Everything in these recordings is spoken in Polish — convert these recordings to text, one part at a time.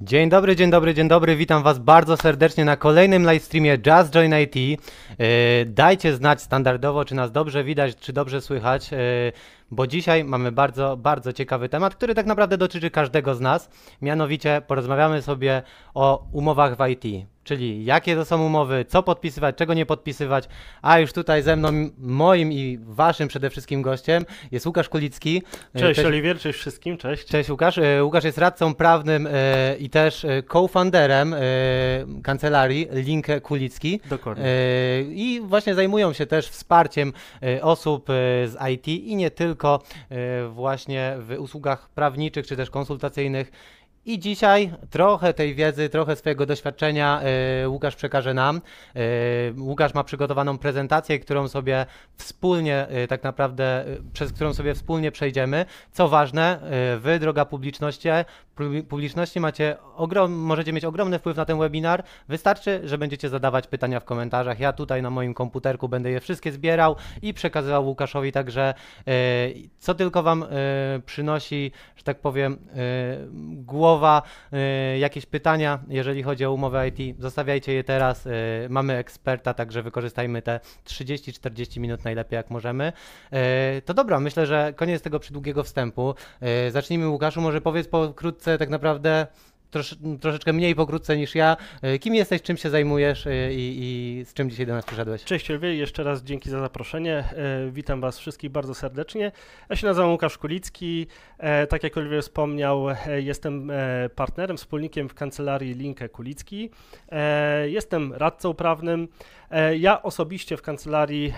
Dzień dobry, dzień dobry, dzień dobry. Witam Was bardzo serdecznie na kolejnym livestreamie Just Join IT. Dajcie znać standardowo, czy nas dobrze widać, czy dobrze słychać, bo dzisiaj mamy bardzo, bardzo ciekawy temat, który tak naprawdę dotyczy każdego z nas. Mianowicie porozmawiamy sobie o umowach w IT, czyli jakie to są umowy, co podpisywać, czego nie podpisywać. A już tutaj ze mną, moim i waszym przede wszystkim gościem jest Łukasz Kulicki. Cześć, Oliwier, cześć wszystkim, cześć. Cześć Łukasz. Łukasz jest radcą prawnym i też co-founderem kancelarii Linke Kulicki. Dokładnie. I właśnie zajmują się też wsparciem osób z IT i nie tylko właśnie w usługach prawniczych czy też konsultacyjnych. I dzisiaj trochę tej wiedzy, trochę swojego doświadczenia Łukasz przekaże nam. Łukasz ma przygotowaną prezentację, którą sobie wspólnie tak naprawdę, przez którą sobie wspólnie przejdziemy. Co ważne, wy, droga publiczności, macie możecie mieć ogromny wpływ na ten webinar. Wystarczy, że będziecie zadawać pytania w komentarzach. Ja tutaj na moim komputerku będę je wszystkie zbierał i przekazywał Łukaszowi, także co tylko wam przynosi, że tak powiem, głowę, jakieś pytania, jeżeli chodzi o umowę IT, zostawiajcie je teraz. Mamy eksperta, także wykorzystajmy te 30-40 minut najlepiej jak możemy. To dobra, myślę, że koniec tego przydługiego wstępu. Zacznijmy, Łukaszu, może powiedz pokrótce, tak naprawdę troszeczkę mniej pokrótce niż ja. Kim jesteś, czym się zajmujesz i z czym dzisiaj do nas przyszedłeś? Cześć, jeszcze raz dzięki za zaproszenie. Witam Was wszystkich bardzo serdecznie. Ja się nazywam Łukasz Kulicki. Tak jak Oliwier wspomniał, jestem partnerem, wspólnikiem w kancelarii Linke Kulicki. Jestem radcą prawnym. Ja osobiście w kancelarii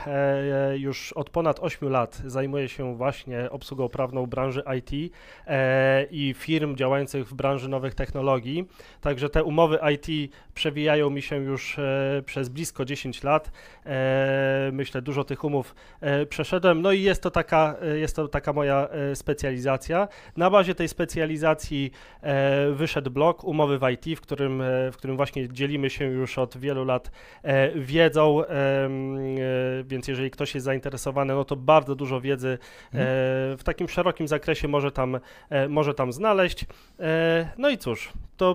już od ponad 8 lat zajmuję się właśnie obsługą prawną branży IT i firm działających w branży nowych technologii. Także te umowy IT przewijają mi się już przez blisko 10 lat. Myślę, dużo tych umów przeszedłem. No i jest to taka moja specjalizacja. Na bazie tej specjalizacji wyszedł blog Umowy w IT, w którym właśnie dzielimy się już od wielu lat wiedzą, więc jeżeli ktoś jest zainteresowany, no to bardzo dużo wiedzy w takim szerokim zakresie może tam znaleźć. No i cóż, to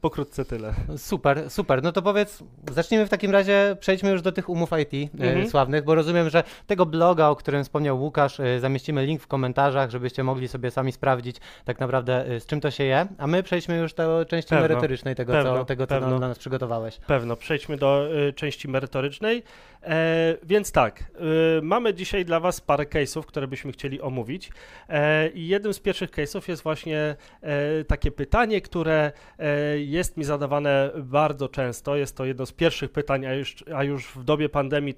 pokrótce tyle. Super, super. No to powiedz, zacznijmy w takim razie, przejdźmy już do tych umów IT sławnych, bo rozumiem, że tego bloga, o którym wspomniał Łukasz, zamieścimy link w komentarzach, żebyście mogli sobie sami sprawdzić tak naprawdę z czym to się je, a my przejdźmy już do części merytorycznej tego, co dla nas przygotowałeś. Pewno, przejdźmy do części merytorycznej. Więc tak, mamy dzisiaj dla Was parę case'ów, które byśmy chcieli omówić i jednym z pierwszych case'ów jest właśnie takie pytanie, które jest mi zadawane bardzo często, jest to jedno z pierwszych pytań, a już w dobie pandemii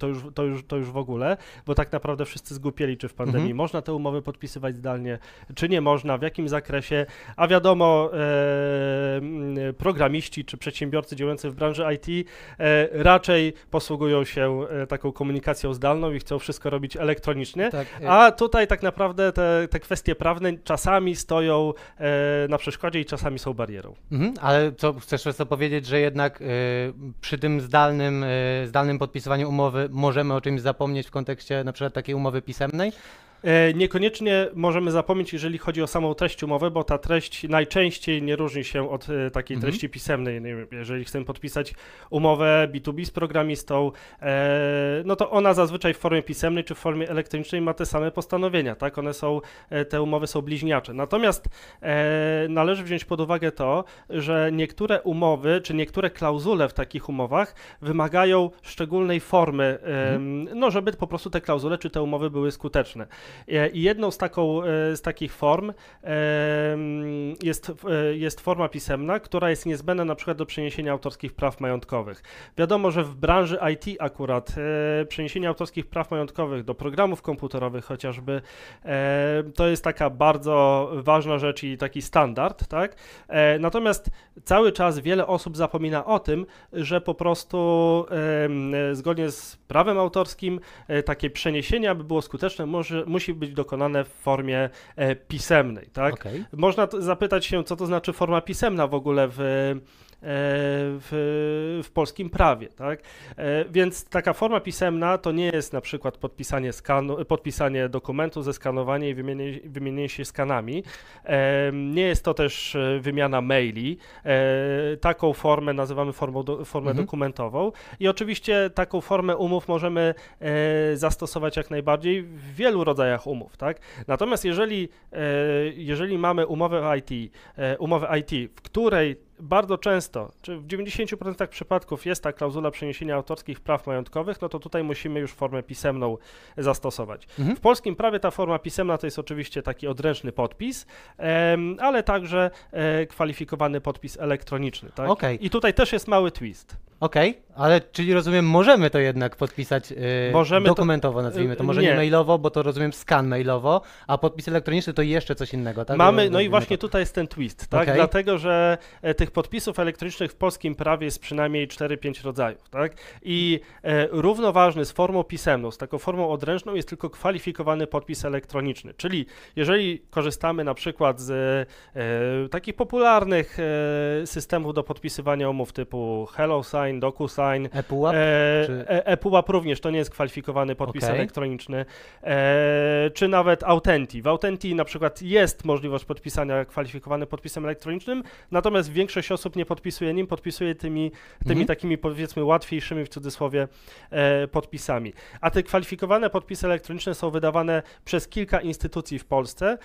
to już w ogóle, bo tak naprawdę wszyscy zgłupieli, czy w pandemii można te umowy podpisywać zdalnie, czy nie można, w jakim zakresie, a wiadomo, programiści czy przedsiębiorcy działający w branży IT raczej posługują się taką komunikacją zdalną i chcą wszystko robić elektronicznie, tak, a tutaj tak naprawdę te kwestie prawne czasami stoją na przeszkodzie i czasami są barierą. Ale co, chcesz to powiedzieć, że jednak przy tym zdalnym podpisywaniu umowy możemy o czymś zapomnieć w kontekście na przykład takiej umowy pisemnej? Niekoniecznie możemy zapomnieć, jeżeli chodzi o samą treść umowy, bo ta treść najczęściej nie różni się od takiej treści pisemnej. Jeżeli chcemy podpisać umowę B2B z programistą, no to ona zazwyczaj w formie pisemnej czy w formie elektronicznej ma te same postanowienia, tak? One są, te umowy są bliźniacze. Natomiast należy wziąć pod uwagę to, że niektóre umowy czy niektóre klauzule w takich umowach wymagają szczególnej formy, no żeby po prostu te klauzule czy te umowy były skuteczne. I jedną z takich form jest forma pisemna, która jest niezbędna na przykład do przeniesienia autorskich praw majątkowych. Wiadomo, że w branży IT akurat przeniesienie autorskich praw majątkowych do programów komputerowych chociażby to jest taka bardzo ważna rzecz i taki standard, tak? Natomiast cały czas wiele osób zapomina o tym, że po prostu zgodnie z prawem autorskim takie przeniesienie, aby było skuteczne, musi być dokonane w formie pisemnej, tak? Okay. Można zapytać się, co to znaczy forma pisemna w ogóle w w polskim prawie, tak? Więc taka forma pisemna to nie jest na przykład podpisanie dokumentu, zeskanowanie i wymienienie się skanami. Nie jest to też wymiana maili. Taką formę nazywamy formę dokumentową i oczywiście taką formę umów możemy zastosować jak najbardziej w wielu rodzajach umów, tak? Natomiast jeżeli mamy umowę IT, w której bardzo często, czy w 90% przypadków jest ta klauzula przeniesienia autorskich praw majątkowych, no to tutaj musimy już formę pisemną zastosować. W polskim prawie ta forma pisemna to jest oczywiście taki odręczny podpis, ale także kwalifikowany podpis elektroniczny. Tak? Okay. I tutaj też jest mały twist. Okej, ale czyli rozumiem, możemy to jednak podpisać dokumentowo, nazwijmy to, może nie mailowo, bo to rozumiem skan mailowo, a podpis elektroniczny to jeszcze coś innego, tak? Mamy, no i właśnie tutaj jest ten twist, tak? Okay. Dlatego, że tych podpisów elektronicznych w polskim prawie jest przynajmniej 4-5 rodzajów, tak? I równoważny z formą pisemną, z taką formą odręczną jest tylko kwalifikowany podpis elektroniczny, czyli jeżeli korzystamy na przykład z takich popularnych systemów do podpisywania umów typu HelloSign, DocuSign, ePUAP ePUAP również, to nie jest kwalifikowany podpis elektroniczny, czy nawet Autenti. W Autenti na przykład jest możliwość podpisania kwalifikowanym podpisem elektronicznym, natomiast większość osób nie podpisuje nim, podpisuje tymi takimi, powiedzmy, łatwiejszymi w cudzysłowie podpisami. A te kwalifikowane podpisy elektroniczne są wydawane przez kilka instytucji w Polsce.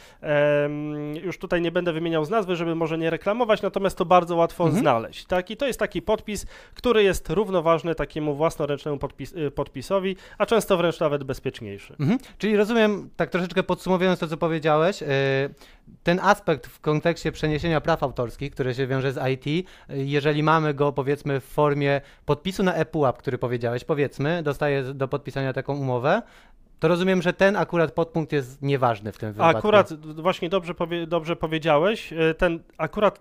Już tutaj nie będę wymieniał z nazwy, żeby może nie reklamować, natomiast to bardzo łatwo znaleźć. Tak? I to jest taki podpis, który jest równoważny takiemu własnoręcznemu podpisowi, a często wręcz nawet bezpieczniejszy. Czyli rozumiem, tak troszeczkę podsumowując to, co powiedziałeś, ten aspekt w kontekście przeniesienia praw autorskich, które się wiąże z IT, jeżeli mamy go, powiedzmy, w formie podpisu na ePUAP, który powiedziałeś, powiedzmy, dostaję do podpisania taką umowę, to rozumiem, że ten akurat podpunkt jest nieważny w tym wypadku. Akurat, właśnie dobrze powiedziałeś,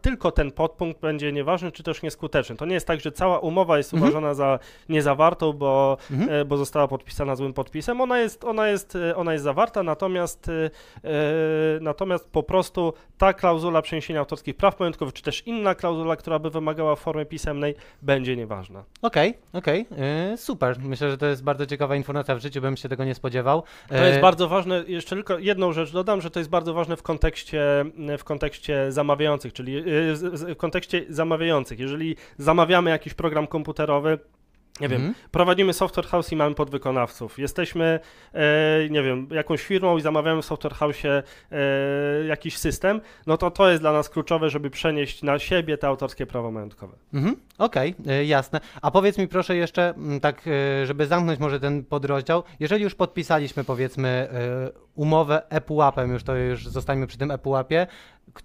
tylko ten podpunkt będzie nieważny czy też nieskuteczny. To nie jest tak, że cała umowa jest uważana za niezawartą, bo została podpisana złym podpisem. Ona jest zawarta, natomiast po prostu ta klauzula przeniesienia autorskich praw majątkowych czy też inna klauzula, która by wymagała formy pisemnej, będzie nieważna. Okej, super. Myślę, że to jest bardzo ciekawa informacja. W życiu bym się tego nie spodziewał. To jest bardzo ważne, jeszcze tylko jedną rzecz dodam, że to jest bardzo ważne w kontekście zamawiających, czyli w kontekście zamawiających. Jeżeli zamawiamy jakiś program komputerowy, nie wiem, prowadzimy software house i mamy podwykonawców, jesteśmy, nie wiem, jakąś firmą i zamawiamy w software house jakiś system, no to jest dla nas kluczowe, żeby przenieść na siebie te autorskie prawa majątkowe. Okej, jasne. A powiedz mi proszę jeszcze, tak żeby zamknąć może ten podrozdział, jeżeli już podpisaliśmy, powiedzmy, umowę ePUAP-em, już zostańmy przy tym ePUAP-ie,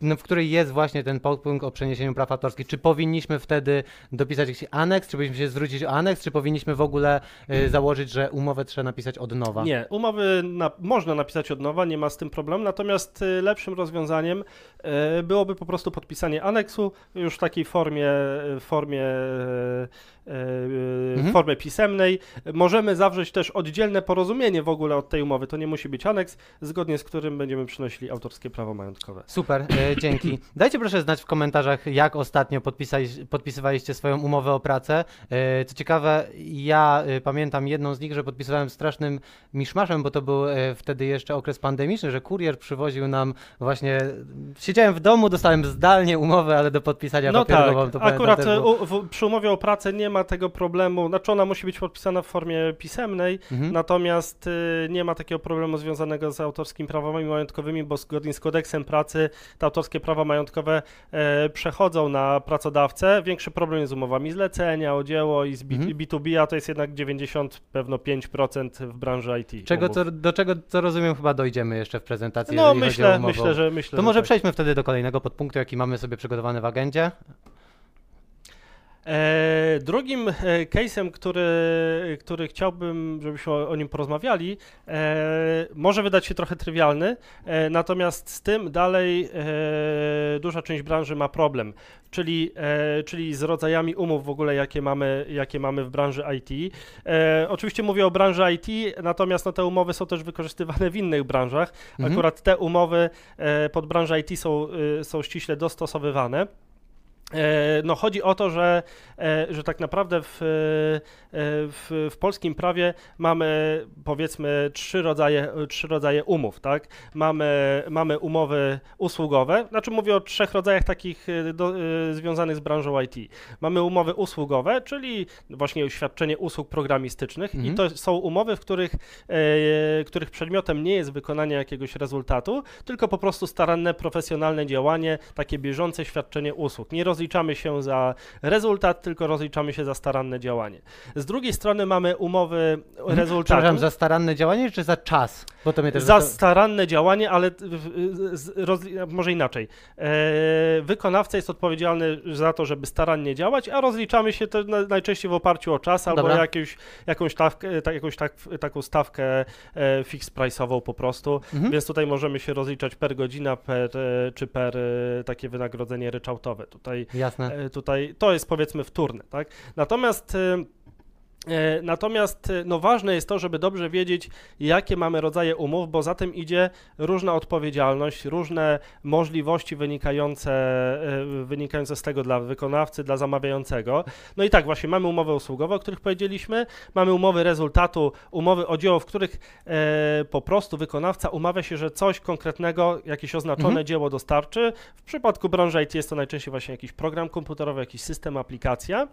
w której jest właśnie ten podpunkt o przeniesieniu praw autorskich. Czy powinniśmy wtedy dopisać jakiś aneks, czy powinniśmy się zwrócić o aneks, czy powinniśmy w ogóle założyć, że umowę trzeba napisać od nowa? Nie, umowy można napisać od nowa, nie ma z tym problemu, natomiast lepszym rozwiązaniem byłoby po prostu podpisanie aneksu już w takiej formie pisemnej. Możemy zawrzeć też oddzielne porozumienie w ogóle od tej umowy, to nie musi być aneks, zgodnie z którym będziemy przynosili autorskie prawo majątkowe. Super, dzięki. Dajcie proszę znać w komentarzach, jak ostatnio podpisywaliście swoją umowę o pracę. Co ciekawe, ja pamiętam jedną z nich, że podpisywałem strasznym miszmaszem, bo to był wtedy jeszcze okres pandemiczny, że kurier przywoził nam właśnie, siedziałem w domu, dostałem zdalnie umowę, ale do podpisania papierową. No tak, akurat przy umowie o pracę nie ma tego problemu, znaczy ona musi być podpisana w formie pisemnej, natomiast nie ma takiego problemu związanego z autorskim prawami majątkowymi, bo zgodnie z kodeksem pracy te autorskie prawa majątkowe przechodzą na pracodawcę. Większy problem jest z umowami zlecenia, o dzieło i z B2B, a to jest jednak 95% w branży IT. Do czego rozumiem chyba dojdziemy jeszcze w prezentacji. No myślę, to może tak. Przejdźmy wtedy do kolejnego podpunktu, jaki mamy sobie przygotowany w agendzie. Drugim case'em, który chciałbym, żebyśmy o nim porozmawiali, może wydać się trochę trywialny, natomiast z tym dalej duża część branży ma problem, czyli z rodzajami umów w ogóle, jakie mamy w branży IT. Oczywiście mówię o branży IT, natomiast te umowy są też wykorzystywane w innych branżach. Akurat te umowy pod branżę IT są ściśle dostosowywane. No, chodzi o to, że tak naprawdę w polskim prawie mamy, powiedzmy, trzy rodzaje umów, tak? Mamy umowy usługowe, znaczy mówię o trzech rodzajach takich związanych z branżą IT. Mamy umowy usługowe, czyli właśnie świadczenie usług programistycznych i to są umowy, w których przedmiotem nie jest wykonanie jakiegoś rezultatu, tylko po prostu staranne, profesjonalne działanie, takie bieżące świadczenie usług. Nie rozliczamy się za rezultat, tylko rozliczamy się za staranne działanie. Z drugiej strony mamy umowy rezultatu. Przepraszam, za staranne działanie czy za czas? Bo to mnie też za staranne działanie, ale może inaczej. Wykonawca jest odpowiedzialny za to, żeby starannie działać, a rozliczamy się to najczęściej w oparciu o czas albo jakąś taką stawkę fix price'ową po prostu, więc tutaj możemy się rozliczać per godzina czy per takie wynagrodzenie ryczałtowe. Tutaj to jest, powiedzmy, wtórne, tak? Natomiast no ważne jest to, żeby dobrze wiedzieć, jakie mamy rodzaje umów, bo za tym idzie różna odpowiedzialność, różne możliwości wynikające z tego dla wykonawcy, dla zamawiającego. No i tak właśnie mamy umowy usługowe, o których powiedzieliśmy, mamy umowy rezultatu, umowy o dzieło, w których po prostu wykonawca umawia się, że coś konkretnego, jakieś oznaczone dzieło dostarczy. W przypadku branży IT jest to najczęściej właśnie jakiś program komputerowy, jakiś system, aplikacja.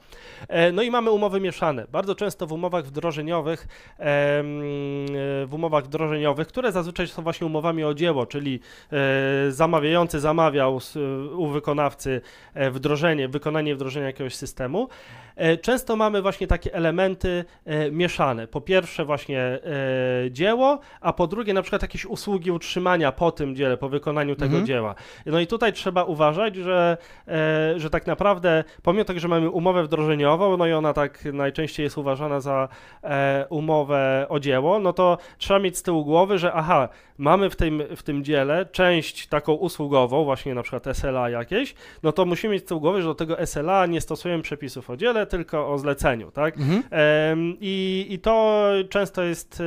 No i mamy umowy mieszane. Bardzo często w umowach wdrożeniowych, które zazwyczaj są właśnie umowami o dzieło, czyli zamawiający zamawiał u wykonawcy wykonanie wdrożenia jakiegoś systemu, często mamy właśnie takie elementy mieszane. Po pierwsze właśnie dzieło, a po drugie na przykład jakieś usługi utrzymania po tym dziele, po wykonaniu tego dzieła. No i tutaj trzeba uważać, że tak naprawdę, pomimo tego, że mamy umowę wdrożeniową, no i ona tak najczęściej jest uważana za umowę o dzieło, no to trzeba mieć z tyłu głowy, że mamy w tym dziele część taką usługową, właśnie na przykład SLA jakieś, no to musimy mieć z tyłu głowy, że do tego SLA nie stosujemy przepisów o dziele, tylko o zleceniu, tak? I to często jest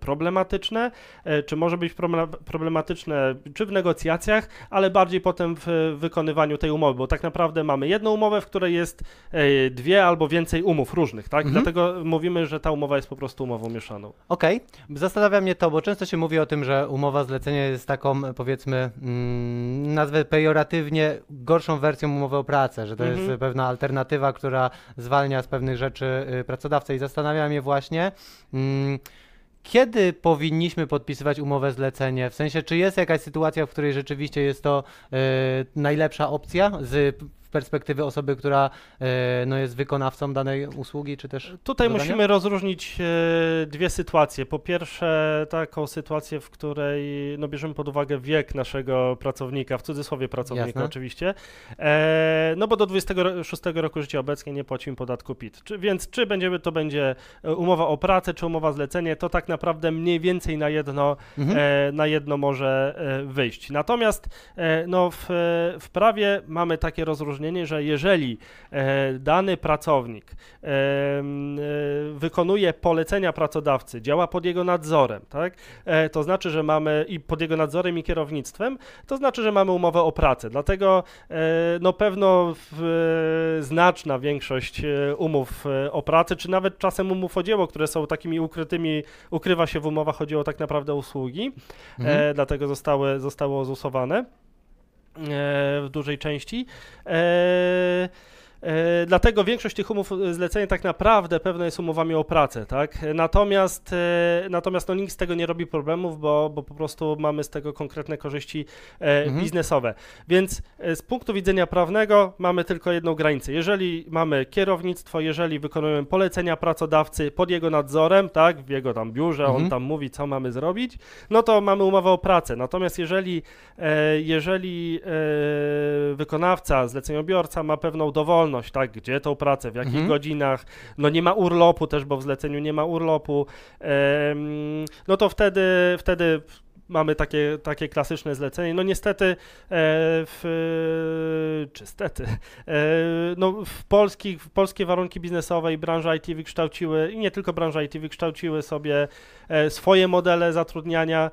problematyczne, czy może być problematyczne czy w negocjacjach, ale bardziej potem w wykonywaniu tej umowy, bo tak naprawdę mamy jedną umowę, w której jest dwie albo więcej umów różnych, tak? Dlatego mówimy, że ta umowa jest po prostu umową mieszaną. Okej. Zastanawia mnie to, bo często się mówi o tym, że umowa zlecenia jest taką, powiedzmy, nazwę pejoratywnie gorszą wersją umowy o pracę, że to jest pewna alternatywa, która zwalnia z pewnych rzeczy pracodawcę i zastanawia mnie właśnie, kiedy powinniśmy podpisywać umowę zlecenie? W sensie, czy jest jakaś sytuacja, w której rzeczywiście jest to najlepsza opcja z perspektywy osoby, która jest wykonawcą danej usługi, czy też tutaj zadania? Musimy rozróżnić dwie sytuacje. Po pierwsze taką sytuację, w której bierzemy pod uwagę wiek naszego pracownika, w cudzysłowie pracownika oczywiście, bo do 26 roku życia obecnie nie płacimy podatku PIT. Więc czy to będzie umowa o pracę, czy umowa zlecenie, to tak naprawdę mniej więcej na jedno może wyjść. Natomiast w prawie mamy takie rozróżnienie, że jeżeli dany pracownik wykonuje polecenia pracodawcy, działa pod jego nadzorem, tak? To znaczy, że mamy pod jego nadzorem i kierownictwem, to znaczy, że mamy umowę o pracę. Dlatego znaczna większość umów o pracę, czy nawet czasem umów o dzieło, które są takimi ukrytymi, ukrywa się w umowach o dzieło tak naprawdę usługi, dlatego zostały ozusowane w dużej części. Dlatego większość tych umów zlecenia tak naprawdę pewno jest umowami o pracę, tak? Natomiast nikt z tego nie robi problemów, bo po prostu mamy z tego konkretne korzyści biznesowe. Więc z punktu widzenia prawnego mamy tylko jedną granicę. Jeżeli mamy kierownictwo, jeżeli wykonujemy polecenia pracodawcy pod jego nadzorem, tak? W jego tam biurze, on tam mówi, co mamy zrobić, no to mamy umowę o pracę. Natomiast jeżeli wykonawca, zleceniobiorca ma pewną dowolność, tak, gdzie tą pracę, w jakich godzinach, nie ma urlopu też, bo w zleceniu nie ma urlopu, no to wtedy mamy takie klasyczne zlecenie. No niestety, polskie warunki biznesowe i branża IT wykształciły, i nie tylko branża IT, wykształciły sobie swoje modele zatrudniania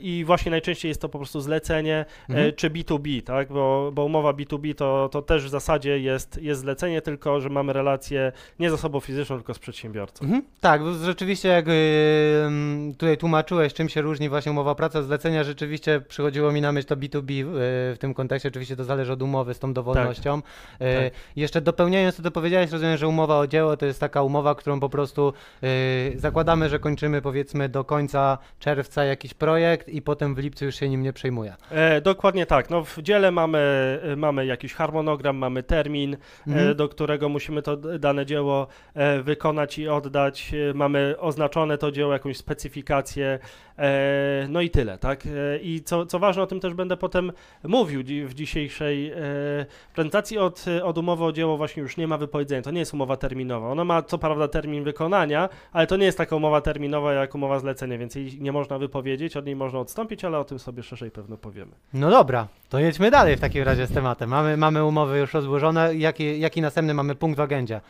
i właśnie najczęściej jest to po prostu zlecenie czy B2B, tak, bo umowa B2B to też w zasadzie jest zlecenie, tylko że mamy relację nie z osobą fizyczną, tylko z przedsiębiorcą. Mhm. Tak, rzeczywiście jak tutaj tłumaczyłeś, czym się różni właśnie umowa pracy od zlecenia, rzeczywiście przychodziło mi na myśl to B2B w tym kontekście, oczywiście to zależy od umowy z tą dowolnością. Tak. Tak. Jeszcze dopełniając to, co powiedziałeś, rozumiem, że umowa o dzieło to jest taka umowa, którą po prostu zakładamy, że kończymy powiedzmy do końca czerwca jakiś projekt i potem w lipcu już się nim nie przejmuje. Dokładnie tak, no w dziele mamy jakiś harmonogram, mamy termin, do którego musimy to dane dzieło wykonać i oddać, mamy oznaczone to dzieło, jakąś specyfikację, no i tyle, tak? I co ważne, o tym też będę potem mówił w dzisiejszej prezentacji, od umowy o dzieło właśnie już nie ma wypowiedzenia, to nie jest umowa terminowa, ona ma co prawda termin wykonania, ale to nie jest taka umowa terminowa jak umowa zlecenia, więc jej nie można wypowiedzieć, od niej można odstąpić, ale o tym sobie szerzej pewno powiemy. No dobra, to jedźmy dalej w takim razie z tematem, mamy umowy już rozłożone, jaki następny mamy punkt w agendzie?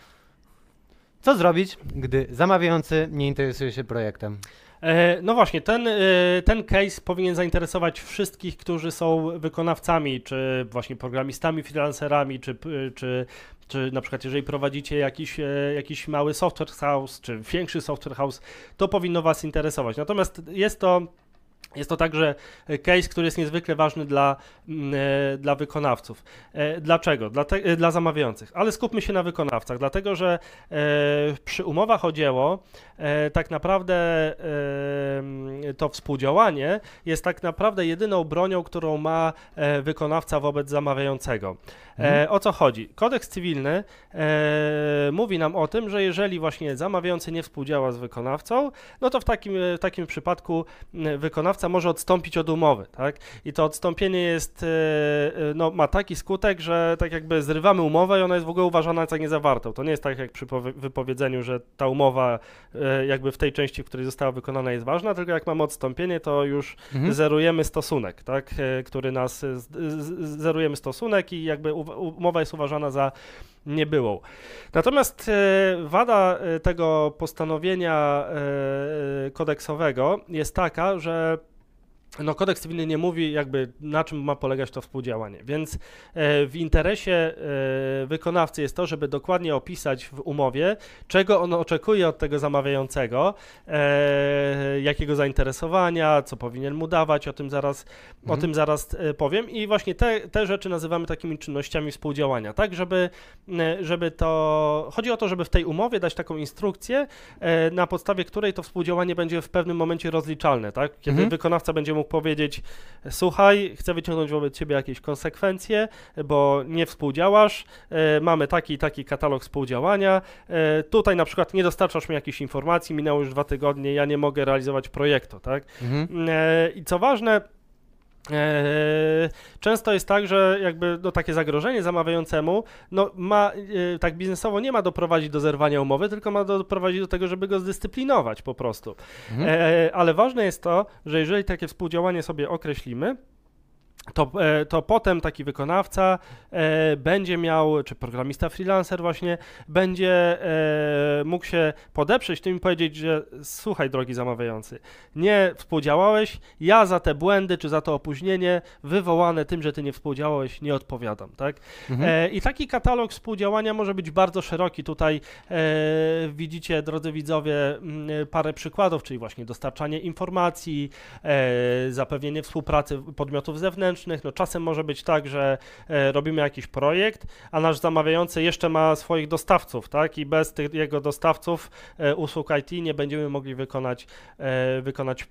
Co zrobić, gdy zamawiający nie interesuje się projektem? No właśnie, ten case powinien zainteresować wszystkich, którzy są wykonawcami, czy właśnie programistami, freelancerami, czy na przykład jeżeli prowadzicie jakiś mały software house, czy większy software house, to powinno was interesować. Natomiast jest to także case, który jest niezwykle ważny dla wykonawców. Dlaczego? Dla zamawiających. Ale skupmy się na wykonawcach, dlatego że przy umowach o dzieło tak naprawdę to współdziałanie jest tak naprawdę jedyną bronią, którą ma wykonawca wobec zamawiającego. O co chodzi? Kodeks cywilny mówi nam o tym, że jeżeli właśnie zamawiający nie współdziała z wykonawcą, no to w takim przypadku wykonawca może odstąpić od umowy, tak? I to odstąpienie jest, no, ma taki skutek, że tak jakby zrywamy umowę i ona jest w ogóle uważana za niezawartą. To nie jest tak jak przy wypowiedzeniu, że ta umowa jakby w tej części, w której została wykonana, jest ważna, tylko jak mamy odstąpienie, to już zerujemy stosunek, tak? Który nas, zerujemy stosunek i jakby umowa jest uważana za niebyłą. Natomiast wada tego postanowienia kodeksowego jest taka, że no kodeks cywilny nie mówi jakby na czym ma polegać to współdziałanie, więc w interesie wykonawcy jest to, żeby dokładnie opisać w umowie, czego on oczekuje od tego zamawiającego, jakiego zainteresowania, co powinien mu dawać, o tym zaraz powiem i właśnie te rzeczy nazywamy takimi czynnościami współdziałania, tak, żeby to, chodzi o to, żeby w tej umowie dać taką instrukcję, na podstawie której to współdziałanie będzie w pewnym momencie rozliczalne, tak, kiedy wykonawca będzie mógł powiedzieć, słuchaj, chcę wyciągnąć wobec ciebie jakieś konsekwencje, bo nie współdziałasz, mamy taki katalog współdziałania, tutaj na przykład nie dostarczasz mi jakichś informacji, minęło już 2 tygodnie, ja nie mogę realizować projektu, tak? I co ważne, często jest tak, że jakby no, takie zagrożenie zamawiającemu no, ma, tak biznesowo nie ma doprowadzić do zerwania umowy, tylko ma doprowadzić do tego, żeby go zdyscyplinować po prostu. Ale ważne jest to, że jeżeli takie współdziałanie sobie określimy, to potem taki wykonawca będzie miał, czy programista freelancer właśnie, będzie mógł się podeprzeć tym i powiedzieć, że słuchaj drogi zamawiający, nie współdziałałeś, ja za te błędy, czy za to opóźnienie wywołane tym, że ty nie współdziałałeś, nie odpowiadam, tak? I taki katalog współdziałania może być bardzo szeroki, tutaj widzicie, drodzy widzowie, parę przykładów, czyli właśnie dostarczanie informacji, zapewnienie współpracy podmiotów zewnętrznych, no czasem może być tak, że robimy jakiś projekt, a nasz zamawiający jeszcze ma swoich dostawców, tak? I bez tych jego dostawców usług IT nie będziemy mogli wykonać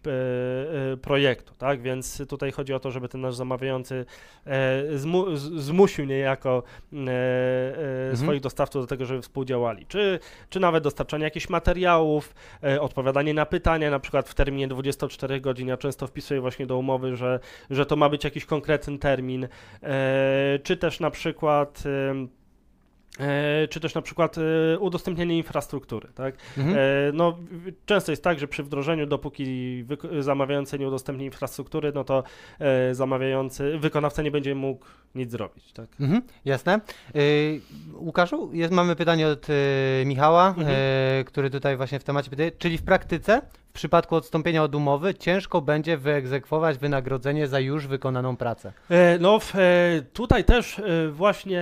projektu, tak? Więc tutaj chodzi o to, żeby ten nasz zamawiający zmusił niejako swoich dostawców do tego, żeby współdziałali. Czy nawet dostarczanie jakichś materiałów, odpowiadanie na pytania, na przykład w terminie 24 godzin. Ja często wpisuję właśnie do umowy, że to ma być jakiś konkretny termin, czy też na przykład czy też na przykład udostępnienie infrastruktury, tak? Mhm. No, często jest tak, że przy wdrożeniu, dopóki zamawiający nie udostępni infrastruktury, no to wykonawca nie będzie mógł nic zrobić, tak? Mhm, jasne. Łukaszu, mamy pytanie od Michała, który tutaj właśnie w temacie pyta, czyli w praktyce w przypadku odstąpienia od umowy ciężko będzie wyegzekwować wynagrodzenie za już wykonaną pracę. No tutaj też właśnie,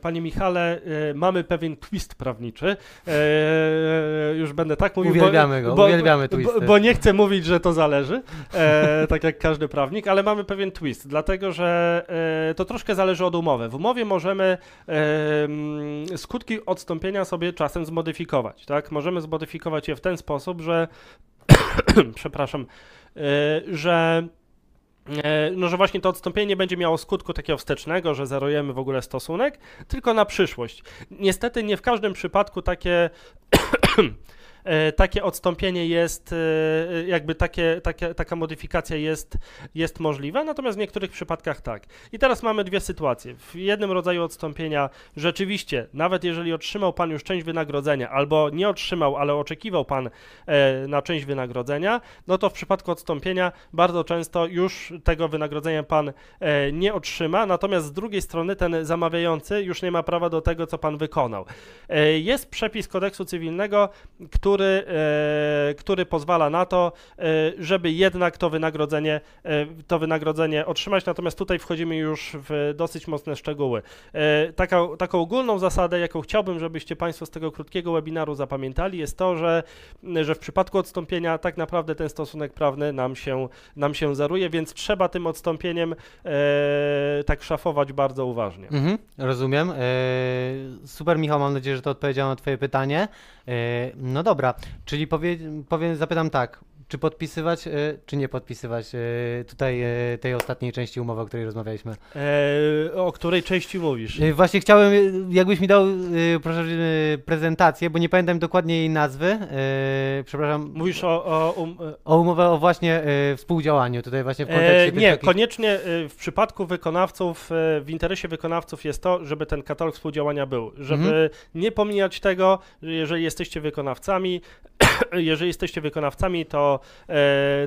panie Michale, mamy pewien twist prawniczy. Już będę tak mówił. Uwielbiamy go, uwielbiamy twisty. Bo nie chcę mówić, że to zależy, tak jak każdy prawnik, ale mamy pewien twist, dlatego że to troszkę zależy od umowy. W umowie możemy skutki odstąpienia sobie czasem zmodyfikować, tak? Możemy zmodyfikować je w ten sposób, że przepraszam, że właśnie to odstąpienie będzie miało skutku takiego wstecznego, że zerujemy w ogóle stosunek, tylko na przyszłość. Niestety nie w każdym przypadku takie odstąpienie jest, jakby taka modyfikacja jest możliwa, natomiast w niektórych przypadkach tak. I teraz mamy dwie sytuacje. W jednym rodzaju odstąpienia rzeczywiście, nawet jeżeli otrzymał pan już część wynagrodzenia, albo nie otrzymał, ale oczekiwał pan na część wynagrodzenia, no to w przypadku odstąpienia bardzo często już tego wynagrodzenia pan nie otrzyma, natomiast z drugiej strony ten zamawiający już nie ma prawa do tego, co pan wykonał. Jest przepis kodeksu cywilnego, który pozwala na to, żeby jednak to wynagrodzenie otrzymać, natomiast tutaj wchodzimy już w dosyć mocne szczegóły. Taką ogólną zasadę, jaką chciałbym, żebyście Państwo z tego krótkiego webinaru zapamiętali, jest to, że w przypadku odstąpienia tak naprawdę ten stosunek prawny nam się zeruje, więc trzeba tym odstąpieniem tak szafować bardzo uważnie. Mhm, rozumiem. Super, Michał, mam nadzieję, że to odpowiedziałem na Twoje pytanie. No dobra, czyli zapytam tak, czy podpisywać, czy nie podpisywać tutaj tej ostatniej części umowy, o której rozmawialiśmy? O której części mówisz? Właśnie chciałem, jakbyś mi dał, proszę, prezentację, bo nie pamiętam dokładnie jej nazwy. Przepraszam. Mówisz o umowę o właśnie współdziałaniu, tutaj właśnie w kontekście tych koniecznie w przypadku wykonawców, w interesie wykonawców jest to, żeby ten katalog współdziałania był, żeby nie pomijać tego, jeżeli jesteście wykonawcami. Jeżeli jesteście wykonawcami,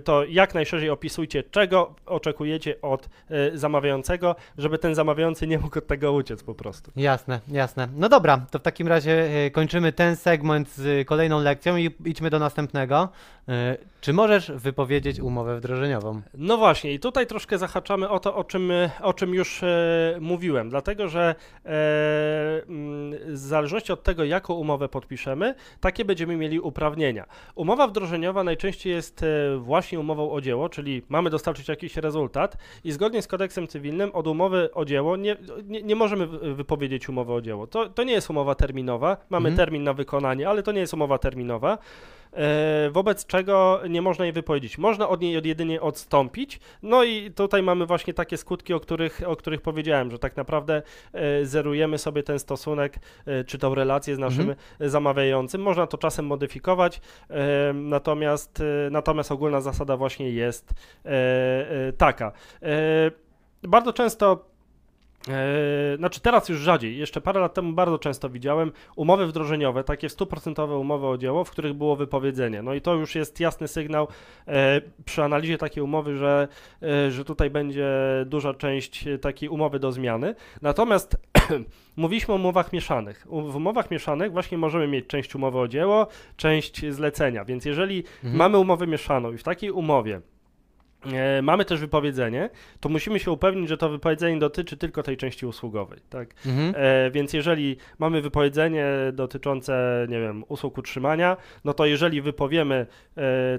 to jak najszerzej opisujcie, czego oczekujecie od zamawiającego, żeby ten zamawiający nie mógł od tego uciec po prostu. Jasne, jasne. No dobra, to w takim razie kończymy ten segment z kolejną lekcją i idźmy do następnego. Czy możesz wypowiedzieć umowę wdrożeniową? No właśnie, i tutaj troszkę zahaczamy o to, o czym już mówiłem, dlatego że w zależności od tego, jaką umowę podpiszemy, takie będziemy mieli uprawnienia. Umowa wdrożeniowa najczęściej jest właśnie umową o dzieło, czyli mamy dostarczyć jakiś rezultat i zgodnie z kodeksem cywilnym od umowy o dzieło nie możemy wypowiedzieć umowy o dzieło. To nie jest umowa terminowa, mamy termin na wykonanie, ale to nie jest umowa terminowa, wobec czego nie można jej wypowiedzieć. Można od niej jedynie odstąpić, no i tutaj mamy właśnie takie skutki, o których powiedziałem, że tak naprawdę zerujemy sobie ten stosunek, czy tą relację z naszym zamawiającym. Można to czasem modyfikować, natomiast ogólna zasada właśnie jest taka. Bardzo często, teraz już rzadziej, jeszcze parę lat temu bardzo często widziałem umowy wdrożeniowe, takie 100% umowy o dzieło, w których było wypowiedzenie. No i to już jest jasny sygnał przy analizie takiej umowy, że tutaj będzie duża część takiej umowy do zmiany. Natomiast mówiliśmy o umowach mieszanych. W umowach mieszanych właśnie możemy mieć część umowy o dzieło, część zlecenia, więc jeżeli mamy umowę mieszaną i w takiej umowie mamy też wypowiedzenie, to musimy się upewnić, że to wypowiedzenie dotyczy tylko tej części usługowej, tak? Więc jeżeli mamy wypowiedzenie dotyczące, nie wiem, usług utrzymania, no to jeżeli wypowiemy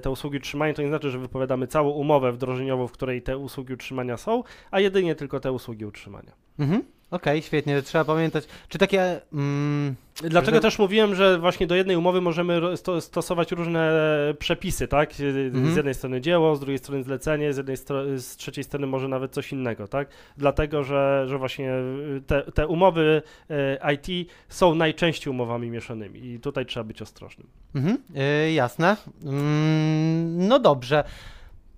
te usługi utrzymania, to nie znaczy, że wypowiadamy całą umowę wdrożeniową, w której te usługi utrzymania są, a jedynie tylko te usługi utrzymania. Okej, świetnie, trzeba pamiętać, czy takie... Dlatego też mówiłem, że właśnie do jednej umowy możemy stosować różne przepisy, tak? Z jednej strony dzieło, z drugiej strony zlecenie, z trzeciej strony może nawet coś innego, tak? Dlatego, że właśnie te umowy IT są najczęściej umowami mieszanymi i tutaj trzeba być ostrożnym. Jasne. No dobrze.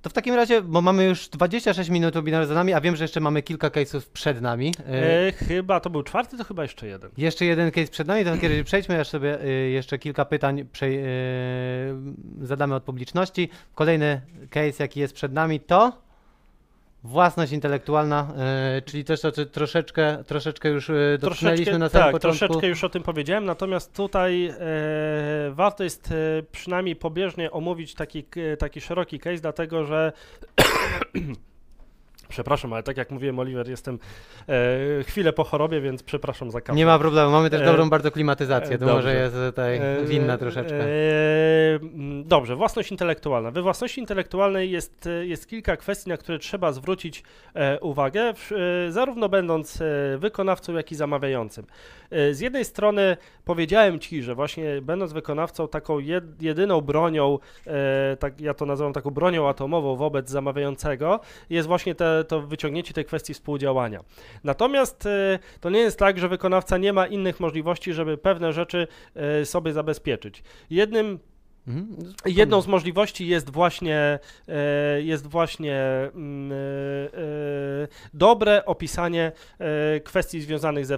To w takim razie, bo mamy już 26 minut webinaru za nami, a wiem, że jeszcze mamy kilka case'ów przed nami. Chyba to był czwarty, to chyba jeszcze jeden. Jeszcze jeden case przed nami, to kiedy przejdźmy, aż sobie jeszcze kilka pytań zadamy od publiczności. Kolejny case, jaki jest przed nami, to własność intelektualna, czyli też to troszeczkę już dotknęliśmy na samym początku. Tak, troszeczkę już o tym powiedziałem, natomiast tutaj warto jest przynajmniej pobieżnie omówić taki szeroki case, dlatego że przepraszam, ale tak jak mówiłem, Oliver, jestem chwilę po chorobie, więc przepraszam za kawę. Nie ma problemu, mamy też dobrą bardzo klimatyzację, to może jest tutaj winna troszeczkę. Dobrze, własność intelektualna. We własności intelektualnej jest kilka kwestii, na które trzeba zwrócić uwagę, zarówno będąc wykonawcą, jak i zamawiającym. Z jednej strony powiedziałem Ci, że właśnie będąc wykonawcą, taką jedyną bronią, ja to nazywam taką bronią atomową wobec zamawiającego, jest właśnie to wyciągnięcie tej kwestii współdziałania. Natomiast to nie jest tak, że wykonawca nie ma innych możliwości, żeby pewne rzeczy sobie zabezpieczyć. Jedną z możliwości jest właśnie dobre opisanie kwestii związanych ze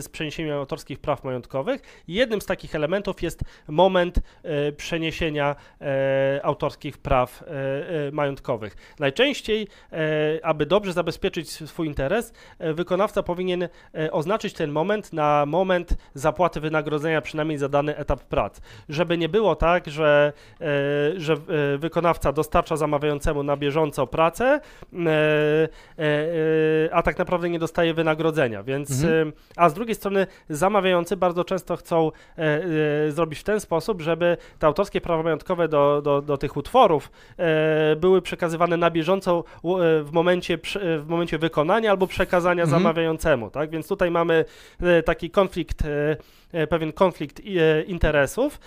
z przeniesieniem autorskich praw majątkowych. Jednym z takich elementów jest moment przeniesienia autorskich praw majątkowych. Najczęściej, aby dobrze zabezpieczyć swój interes, wykonawca powinien oznaczyć ten moment na moment zapłaty wynagrodzenia, przynajmniej za dany etap prac, żeby nie było tak, że wykonawca dostarcza zamawiającemu na bieżąco pracę, a tak naprawdę nie dostaje wynagrodzenia, więc a z drugiej strony zamawiający bardzo często chcą zrobić w ten sposób, żeby te autorskie prawa majątkowe do tych utworów były przekazywane na bieżąco w momencie wykonania albo przekazania zamawiającemu, tak? Więc tutaj mamy taki pewien konflikt interesów.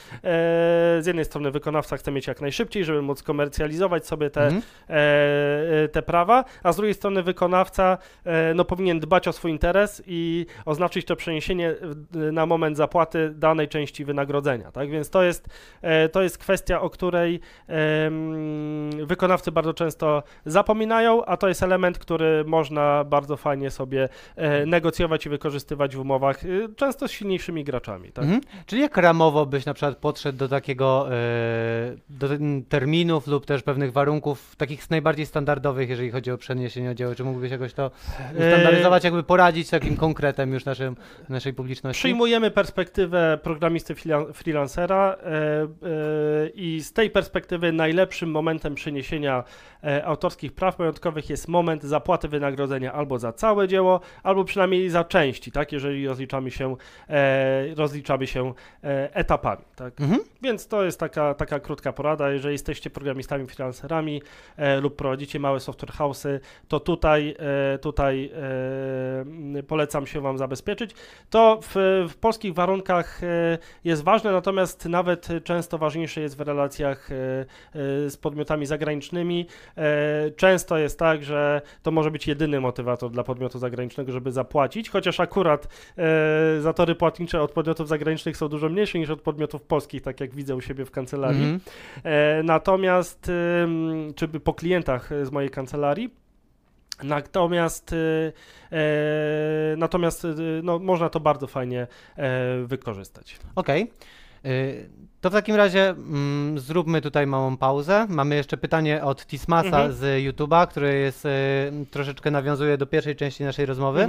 Z jednej strony wykonawca chce mieć jak najszybciej, żeby móc komercjalizować sobie te prawa, a z drugiej strony wykonawca powinien dbać o swój interes i oznaczyć to przeniesienie na moment zapłaty danej części wynagrodzenia. Tak? Więc to jest kwestia, o której wykonawcy bardzo często zapominają, a to jest element, który można bardzo fajnie sobie negocjować i wykorzystywać w umowach, często z silniejszymi graczami. Tak? Czyli jak ramowo byś na przykład podszedł do takiego do terminów lub też pewnych warunków, takich najbardziej standardowych, jeżeli chodzi o przeniesienie oddziału? Czy mógłbyś jakoś to standaryzować, jakby poradzić takim konkretem już naszej publiczności? Przyjmujemy perspektywę programisty freelancera i z tej perspektywy najlepszym momentem przeniesienia autorskich praw majątkowych jest moment zapłaty wynagrodzenia albo za całe dzieło, albo przynajmniej za części, tak, jeżeli rozliczamy się etapami. Tak? Więc to jest taka krótka porada. Jeżeli jesteście programistami, freelancerami lub prowadzicie małe software house'y, to tutaj polecam się Wam zabezpieczyć. To w polskich warunkach jest ważne, natomiast nawet często ważniejsze jest w relacjach z podmiotami zagranicznymi. Często jest tak, że to może być jedyny motywator dla podmiotu zagranicznego, żeby zapłacić, chociaż akurat zatory płatnicze od podmiotów zagranicznych są dużo mniejsze niż od podmiotów polskich, tak jak widzę u siebie w kancelarii. Natomiast, czy po klientach z mojej kancelarii, natomiast można to bardzo fajnie wykorzystać. Okej. To w takim razie zróbmy tutaj małą pauzę. Mamy jeszcze pytanie od Tismasa z YouTube'a, które jest troszeczkę nawiązuje do pierwszej części naszej rozmowy.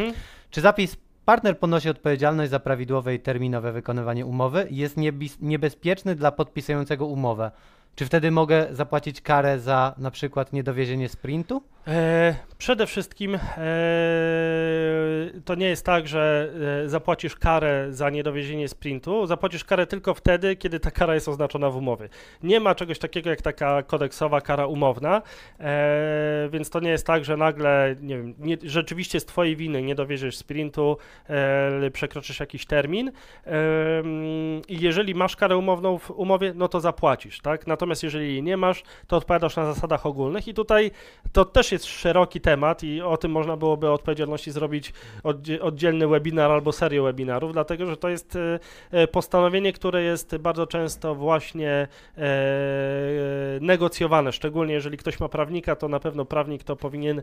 Czy zapis partner ponosi odpowiedzialność za prawidłowe i terminowe wykonywanie umowy i jest niebezpieczny dla podpisującego umowę? Czy wtedy mogę zapłacić karę za na przykład niedowiezienie sprintu? Przede wszystkim to nie jest tak, że zapłacisz karę za niedowiezienie sprintu. Zapłacisz karę tylko wtedy, kiedy ta kara jest oznaczona w umowie. Nie ma czegoś takiego jak taka kodeksowa kara umowna, więc to nie jest tak, że nagle rzeczywiście z twojej winy nie dowieziesz sprintu, przekroczysz jakiś termin i jeżeli masz karę umowną w umowie, no to zapłacisz, tak? Natomiast jeżeli jej nie masz, to odpowiadasz na zasadach ogólnych i tutaj to też też jest szeroki temat i o tym można byłoby o odpowiedzialności zrobić oddzielny webinar albo serię webinarów, dlatego że to jest postanowienie, które jest bardzo często właśnie negocjowane, szczególnie jeżeli ktoś ma prawnika, to na pewno prawnik to powinien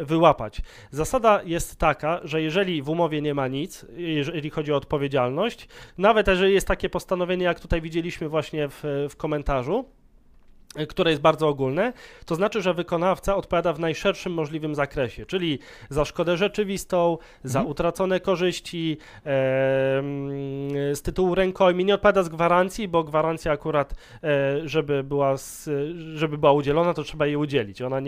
wyłapać. Zasada jest taka, że jeżeli w umowie nie ma nic, jeżeli chodzi o odpowiedzialność, nawet jeżeli jest takie postanowienie, jak tutaj widzieliśmy właśnie w komentarzu, które jest bardzo ogólne, to znaczy, że wykonawca odpowiada w najszerszym możliwym zakresie, czyli za szkodę rzeczywistą, za utracone korzyści z tytułu rękojmi, nie odpowiada z gwarancji, bo gwarancja akurat, żeby była udzielona, to trzeba jej udzielić, ona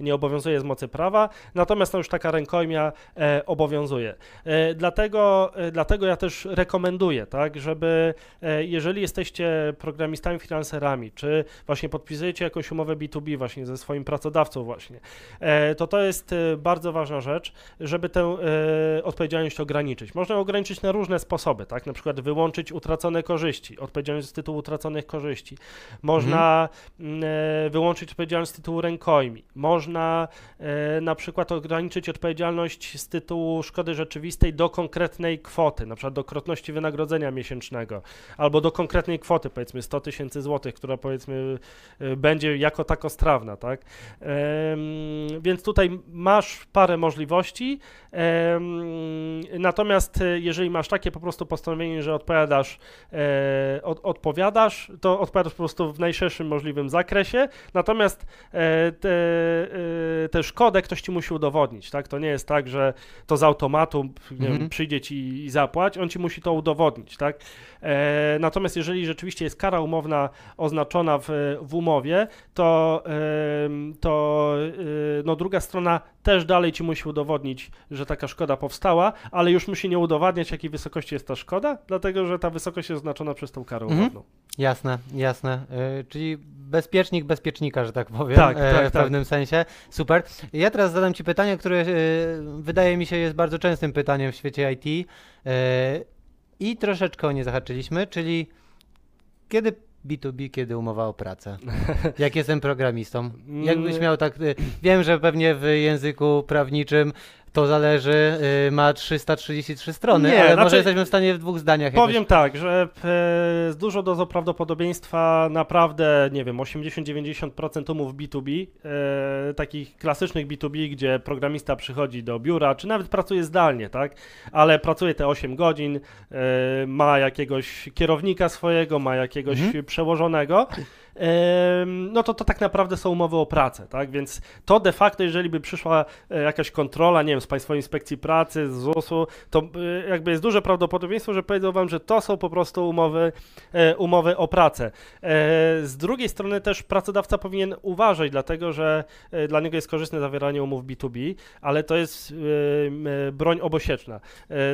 nie obowiązuje z mocy prawa, natomiast to już taka rękojmia obowiązuje. Dlatego ja też rekomenduję, tak, żeby jeżeli jesteście programistami, freelancerami, czy właśnie podpisujecie jakąś umowę B2B właśnie ze swoim pracodawcą właśnie, to jest bardzo ważna rzecz, żeby tę odpowiedzialność ograniczyć. Można ją ograniczyć na różne sposoby, tak, na przykład wyłączyć utracone korzyści, odpowiedzialność z tytułu utraconych korzyści, można wyłączyć odpowiedzialność z tytułu rękojmi, można na przykład ograniczyć odpowiedzialność z tytułu szkody rzeczywistej do konkretnej kwoty, na przykład do krotności wynagrodzenia miesięcznego, albo do konkretnej kwoty, powiedzmy 100 000 złotych, która powiedzmy będzie jako tako strawna, tak? Więc tutaj masz parę możliwości, natomiast jeżeli masz takie po prostu postanowienie, że odpowiadasz po prostu w najszerszym możliwym zakresie, natomiast tę szkodę ktoś ci musi udowodnić, tak? To nie jest tak, że to z automatu przyjdzie ci i zapłać, on ci musi to udowodnić, tak? Natomiast jeżeli rzeczywiście jest kara umowna oznaczona w umowie, to druga strona też dalej ci musi udowodnić, że taka szkoda powstała, ale już musi nie udowadniać, jakiej wysokości jest ta szkoda, dlatego że ta wysokość jest oznaczona przez tą karę umowną. Jasne, jasne. Czyli bezpiecznik bezpiecznika, że tak powiem, w pewnym sensie. Super. Ja teraz zadam ci pytanie, które wydaje mi się jest bardzo częstym pytaniem w świecie IT i troszeczkę o nie zahaczyliśmy, czyli kiedy B2B, kiedy umowa o pracę? Jak jestem programistą? Jakbyś miał tak... Wiem, że pewnie w języku prawniczym to zależy, ma 333 strony, nie, ale znaczy, może jesteśmy w stanie w dwóch zdaniach. Powiem tak, że z dużo dozą prawdopodobieństwa naprawdę, nie wiem, 80-90% umów B2B, takich klasycznych B2B, gdzie programista przychodzi do biura, czy nawet pracuje zdalnie, tak, ale pracuje te 8 godzin, ma jakiegoś kierownika swojego, ma jakiegoś przełożonego, no to tak naprawdę są umowy o pracę, tak, więc to de facto, jeżeli by przyszła jakaś kontrola, nie wiem, z Państwowej Inspekcji Pracy, z ZUS-u, to jakby jest duże prawdopodobieństwo, że powiedzą wam, że to są po prostu umowy o pracę. Z drugiej strony też pracodawca powinien uważać, dlatego że dla niego jest korzystne zawieranie umów B2B, ale to jest broń obosieczna,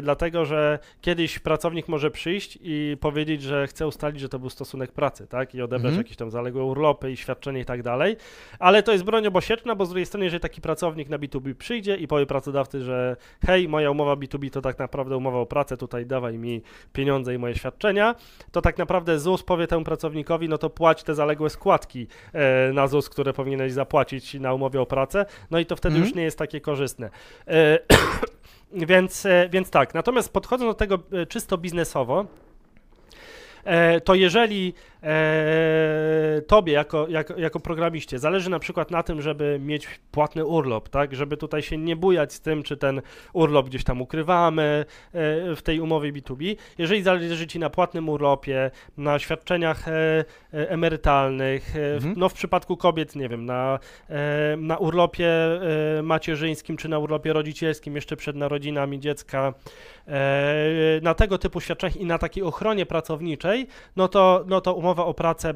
dlatego że kiedyś pracownik może przyjść i powiedzieć, że chce ustalić, że to był stosunek pracy, tak, i odebrać jakieś tam zaległe urlopy i świadczenie i tak dalej, ale to jest broń obosieczna, bo z drugiej strony, jeżeli taki pracownik na B2B przyjdzie i powie pracodawcy, że hej, moja umowa B2B to tak naprawdę umowa o pracę, tutaj dawaj mi pieniądze i moje świadczenia, to tak naprawdę ZUS powie temu pracownikowi, no to płać te zaległe składki na ZUS, które powinieneś zapłacić na umowie o pracę, no i to wtedy już nie jest takie korzystne. Więc tak, natomiast podchodząc do tego czysto biznesowo, to jeżeli tobie jako programiście zależy na przykład na tym, żeby mieć płatny urlop, tak, żeby tutaj się nie bujać z tym, czy ten urlop gdzieś tam ukrywamy w tej umowie B2B, jeżeli zależy ci na płatnym urlopie, na świadczeniach emerytalnych, no w przypadku kobiet, nie wiem, na urlopie macierzyńskim, czy na urlopie rodzicielskim jeszcze przed narodzinami dziecka, na tego typu świadczeniach i na takiej ochronie pracowniczej, no to umowa o pracę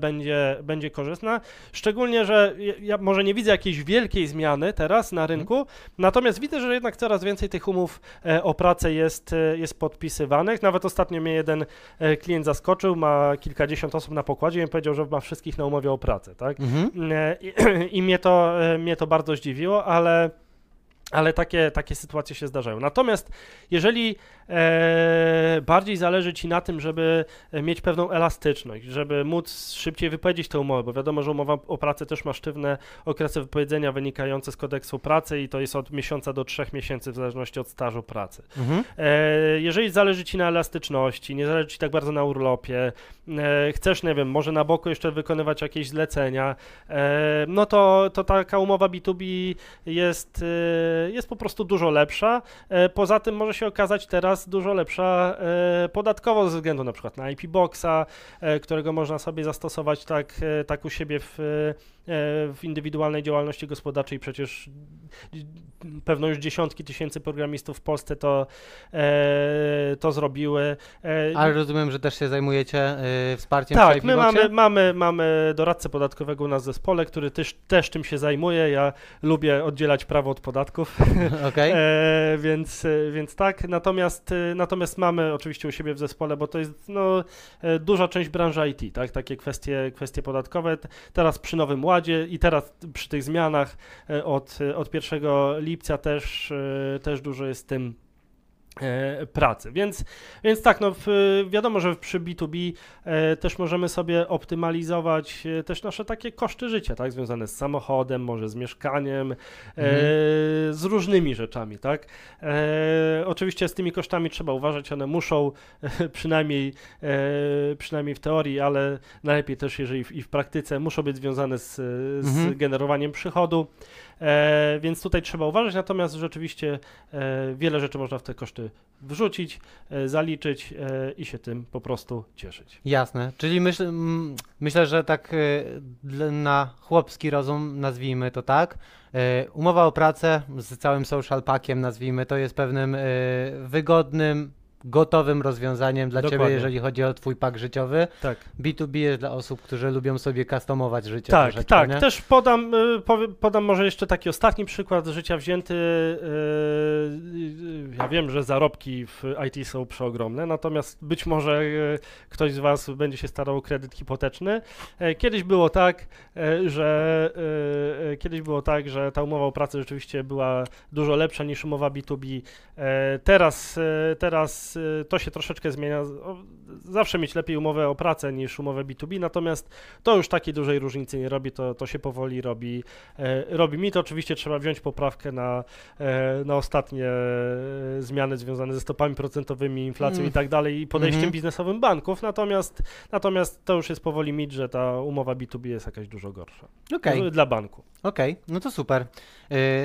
będzie korzystna. Szczególnie, że ja może nie widzę jakiejś wielkiej zmiany teraz na rynku, natomiast widzę, że jednak coraz więcej tych umów o pracę jest podpisywanych. Nawet ostatnio mnie jeden klient zaskoczył, ma kilkadziesiąt osób na pokładzie i powiedział, że ma wszystkich na umowie o pracę, tak? I mnie to bardzo zdziwiło, ale Ale takie sytuacje się zdarzają. Natomiast jeżeli bardziej zależy Ci na tym, żeby mieć pewną elastyczność, żeby móc szybciej wypowiedzieć tę umowę, bo wiadomo, że umowa o pracę też ma sztywne okresy wypowiedzenia wynikające z kodeksu pracy i to jest od miesiąca do 3 miesięcy w zależności od stażu pracy. Mhm. Jeżeli zależy Ci na elastyczności, nie zależy Ci tak bardzo na urlopie, chcesz, nie wiem, może na boku jeszcze wykonywać jakieś zlecenia, no to taka umowa B2B jest po prostu dużo lepsza. Poza tym może się okazać teraz dużo lepsza podatkowo ze względu na przykład na IP Boxa, którego można sobie zastosować tak u siebie w indywidualnej działalności gospodarczej. Przecież pewno już dziesiątki tysięcy programistów w Polsce to zrobiły. Ale rozumiem, że też się zajmujecie wsparciem przy IP Boxie? Tak, my mamy doradcę podatkowego u nas w zespole, który też czym się zajmuje. Ja lubię oddzielać prawo od podatków, okay. Więc tak. Natomiast mamy oczywiście u siebie w zespole, bo to jest duża część branży IT, tak? Takie kwestie podatkowe. Teraz przy Nowym Ładzie i teraz przy tych zmianach od 1 lipca też dużo jest tym pracy. Więc tak, wiadomo, że przy B2B też możemy sobie optymalizować też nasze takie koszty życia, tak, związane z samochodem, może z mieszkaniem, z różnymi rzeczami, tak. Oczywiście z tymi kosztami trzeba uważać, one muszą przynajmniej w teorii, ale najlepiej też i w praktyce muszą być związane z generowaniem przychodu, więc tutaj trzeba uważać, natomiast rzeczywiście wiele rzeczy można w te koszty wrzucić, zaliczyć i się tym po prostu cieszyć. Jasne, czyli myślę, że tak na chłopski rozum, nazwijmy to tak, umowa o pracę z całym social packiem, nazwijmy to, jest pewnym wygodnym, gotowym rozwiązaniem dla Dokładnie. Ciebie, jeżeli chodzi o twój pak życiowy. Tak. B2B jest dla osób, którzy lubią sobie customować życie. Tak, rzeczy, tak. Nie? Też podam może jeszcze taki ostatni przykład życia wzięty. Ja wiem, że zarobki w IT są przeogromne, natomiast być może ktoś z Was będzie się starał o kredyt hipoteczny. Kiedyś było tak, że ta umowa o pracę rzeczywiście była dużo lepsza niż umowa B2B. Teraz to się troszeczkę zmienia. Zawsze mieć lepiej umowę o pracę niż umowę B2B, natomiast to już takiej dużej różnicy nie robi, to się powoli robi. Robi mi to oczywiście trzeba wziąć poprawkę na ostatnie zmiany związane ze stopami procentowymi, inflacją i tak dalej i podejściem biznesowym banków, natomiast to już jest powoli mit, że ta umowa B2B jest jakaś dużo gorsza dla banku. Okej, no to super.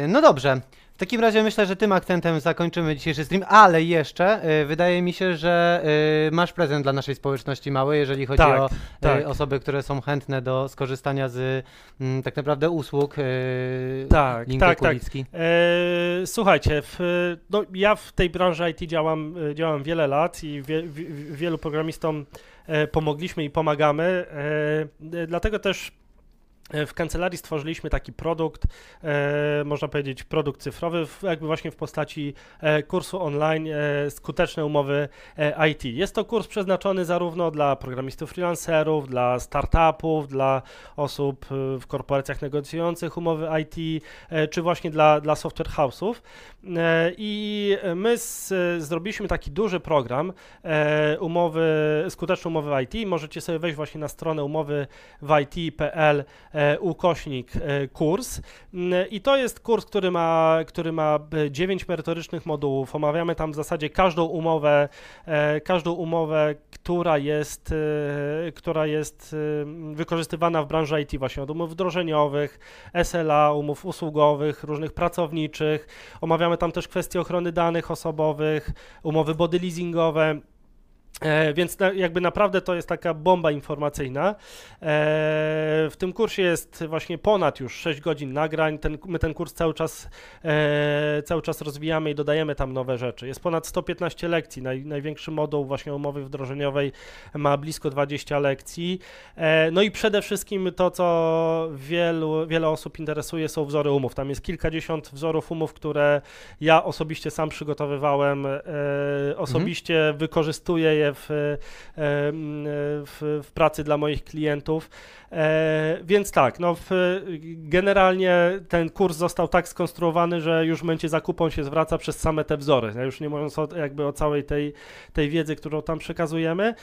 No dobrze. W takim razie myślę, że tym akcentem zakończymy dzisiejszy stream, ale jeszcze wydaje mi się, że masz prezent dla naszej społeczności małej, jeżeli chodzi o osoby, które są chętne do skorzystania z tak naprawdę usług Linke Kulicki. Słuchajcie, ja w tej branży IT działam wiele lat i wielu programistom pomogliśmy i pomagamy, dlatego też w kancelarii stworzyliśmy taki produkt, można powiedzieć produkt cyfrowy, właśnie w postaci kursu online skuteczne umowy IT. Jest to kurs przeznaczony zarówno dla programistów freelancerów, dla startupów, dla osób w korporacjach negocjujących umowy IT, czy właśnie dla software house'ów. I my zrobiliśmy taki duży program skuteczne umowy IT. Możecie sobie wejść właśnie na stronę umowywit.pl /kurs i to jest kurs, który ma 9 merytorycznych modułów. Omawiamy tam w zasadzie każdą umowę, która jest wykorzystywana w branży IT, właśnie od umów wdrożeniowych, SLA, umów usługowych, różnych pracowniczych. Omawiamy tam też kwestie ochrony danych osobowych, umowy body leasingowe. Więc jakby naprawdę to jest taka bomba informacyjna. W tym kursie jest właśnie ponad już 6 godzin nagrań. My ten kurs cały czas rozwijamy i dodajemy tam nowe rzeczy. Jest ponad 115 lekcji. Największy moduł właśnie umowy wdrożeniowej ma blisko 20 lekcji. No i przede wszystkim to, co wiele osób interesuje, są wzory umów. Tam jest kilkadziesiąt wzorów umów, które ja osobiście sam przygotowywałem, osobiście wykorzystuję je wykorzystuję w pracy dla moich klientów. Więc tak, no generalnie ten kurs został tak skonstruowany, że już w momencie zakupu on się zwraca przez same te wzory, już nie mówiąc jakby o całej tej wiedzy, którą tam przekazujemy.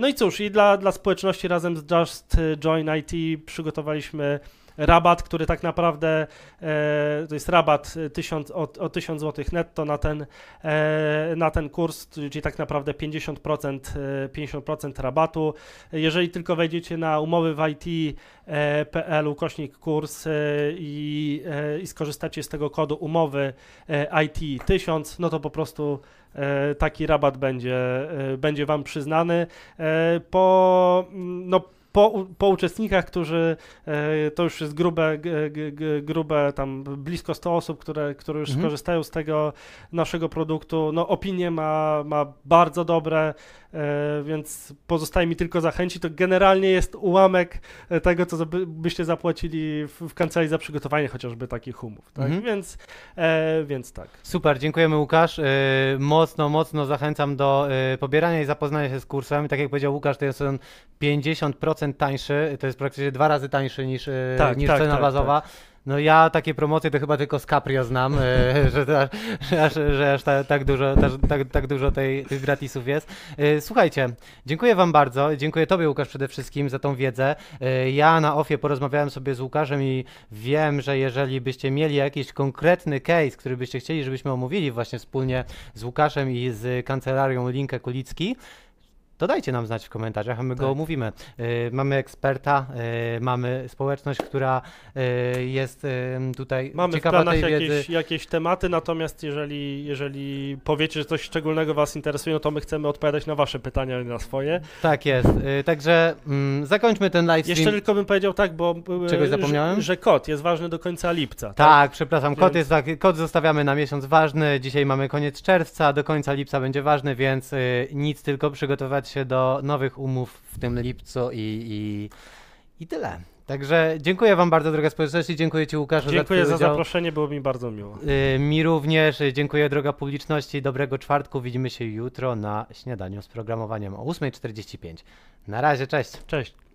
No i cóż, i dla społeczności razem z Just Join IT przygotowaliśmy rabat, który tak naprawdę to jest rabat o 1000 zł netto na ten kurs, czyli tak naprawdę 50% rabatu. Jeżeli tylko wejdziecie na umowywit.pl/kurs i skorzystacie z tego kodu umowywit1000, no to po prostu taki rabat będzie Wam przyznany. Po uczestnikach, którzy, to już jest grube tam blisko 100 osób, które już skorzystają z tego naszego produktu, no opinie ma bardzo dobre, więc pozostaje mi tylko zachęcić. To generalnie jest ułamek tego, co byście zapłacili w kancelarii za przygotowanie chociażby takich umów, tak? Więc tak. Super, dziękujemy Łukasz. Mocno zachęcam do pobierania i zapoznania się z kursem. Tak jak powiedział Łukasz, to jest on 50% tańszy, to jest praktycznie 2 razy tańszy niż cena bazowa. Tak. No ja takie promocje to chyba tylko z Caprio znam, że aż tak dużo tych gratisów jest. Słuchajcie, dziękuję Wam bardzo, dziękuję Tobie Łukasz przede wszystkim za tą wiedzę. Ja na offie porozmawiałem sobie z Łukaszem i wiem, że jeżeli byście mieli jakiś konkretny case, który byście chcieli, żebyśmy omówili właśnie wspólnie z Łukaszem i z kancelarią Linke Kulicki, to dajcie nam znać w komentarzach, a my go omówimy. Mamy eksperta, mamy społeczność, która jest tutaj ciekawa tej wiedzy. Mamy jakieś tematy, natomiast jeżeli powiecie, że coś szczególnego Was interesuje, no to my chcemy odpowiadać na Wasze pytania, a nie na swoje. Tak jest, także zakończmy ten live stream. Jeszcze tylko bym powiedział tak, bo czegoś zapomniałem? Że kod jest ważny do końca lipca. Tak, przepraszam, kod jest tak, kod zostawiamy na miesiąc ważny, dzisiaj mamy koniec czerwca, do końca lipca będzie ważny, więc nic, tylko przygotować się do nowych umów w tym lipcu i tyle. Także dziękuję Wam bardzo, droga społeczności, dziękuję Ci Łukaszu. Dziękuję za zaproszenie, było mi bardzo miło. Mi również, dziękuję droga publiczności, dobrego czwartku, widzimy się jutro na śniadaniu z programowaniem o 8:45. Na razie, cześć. Cześć.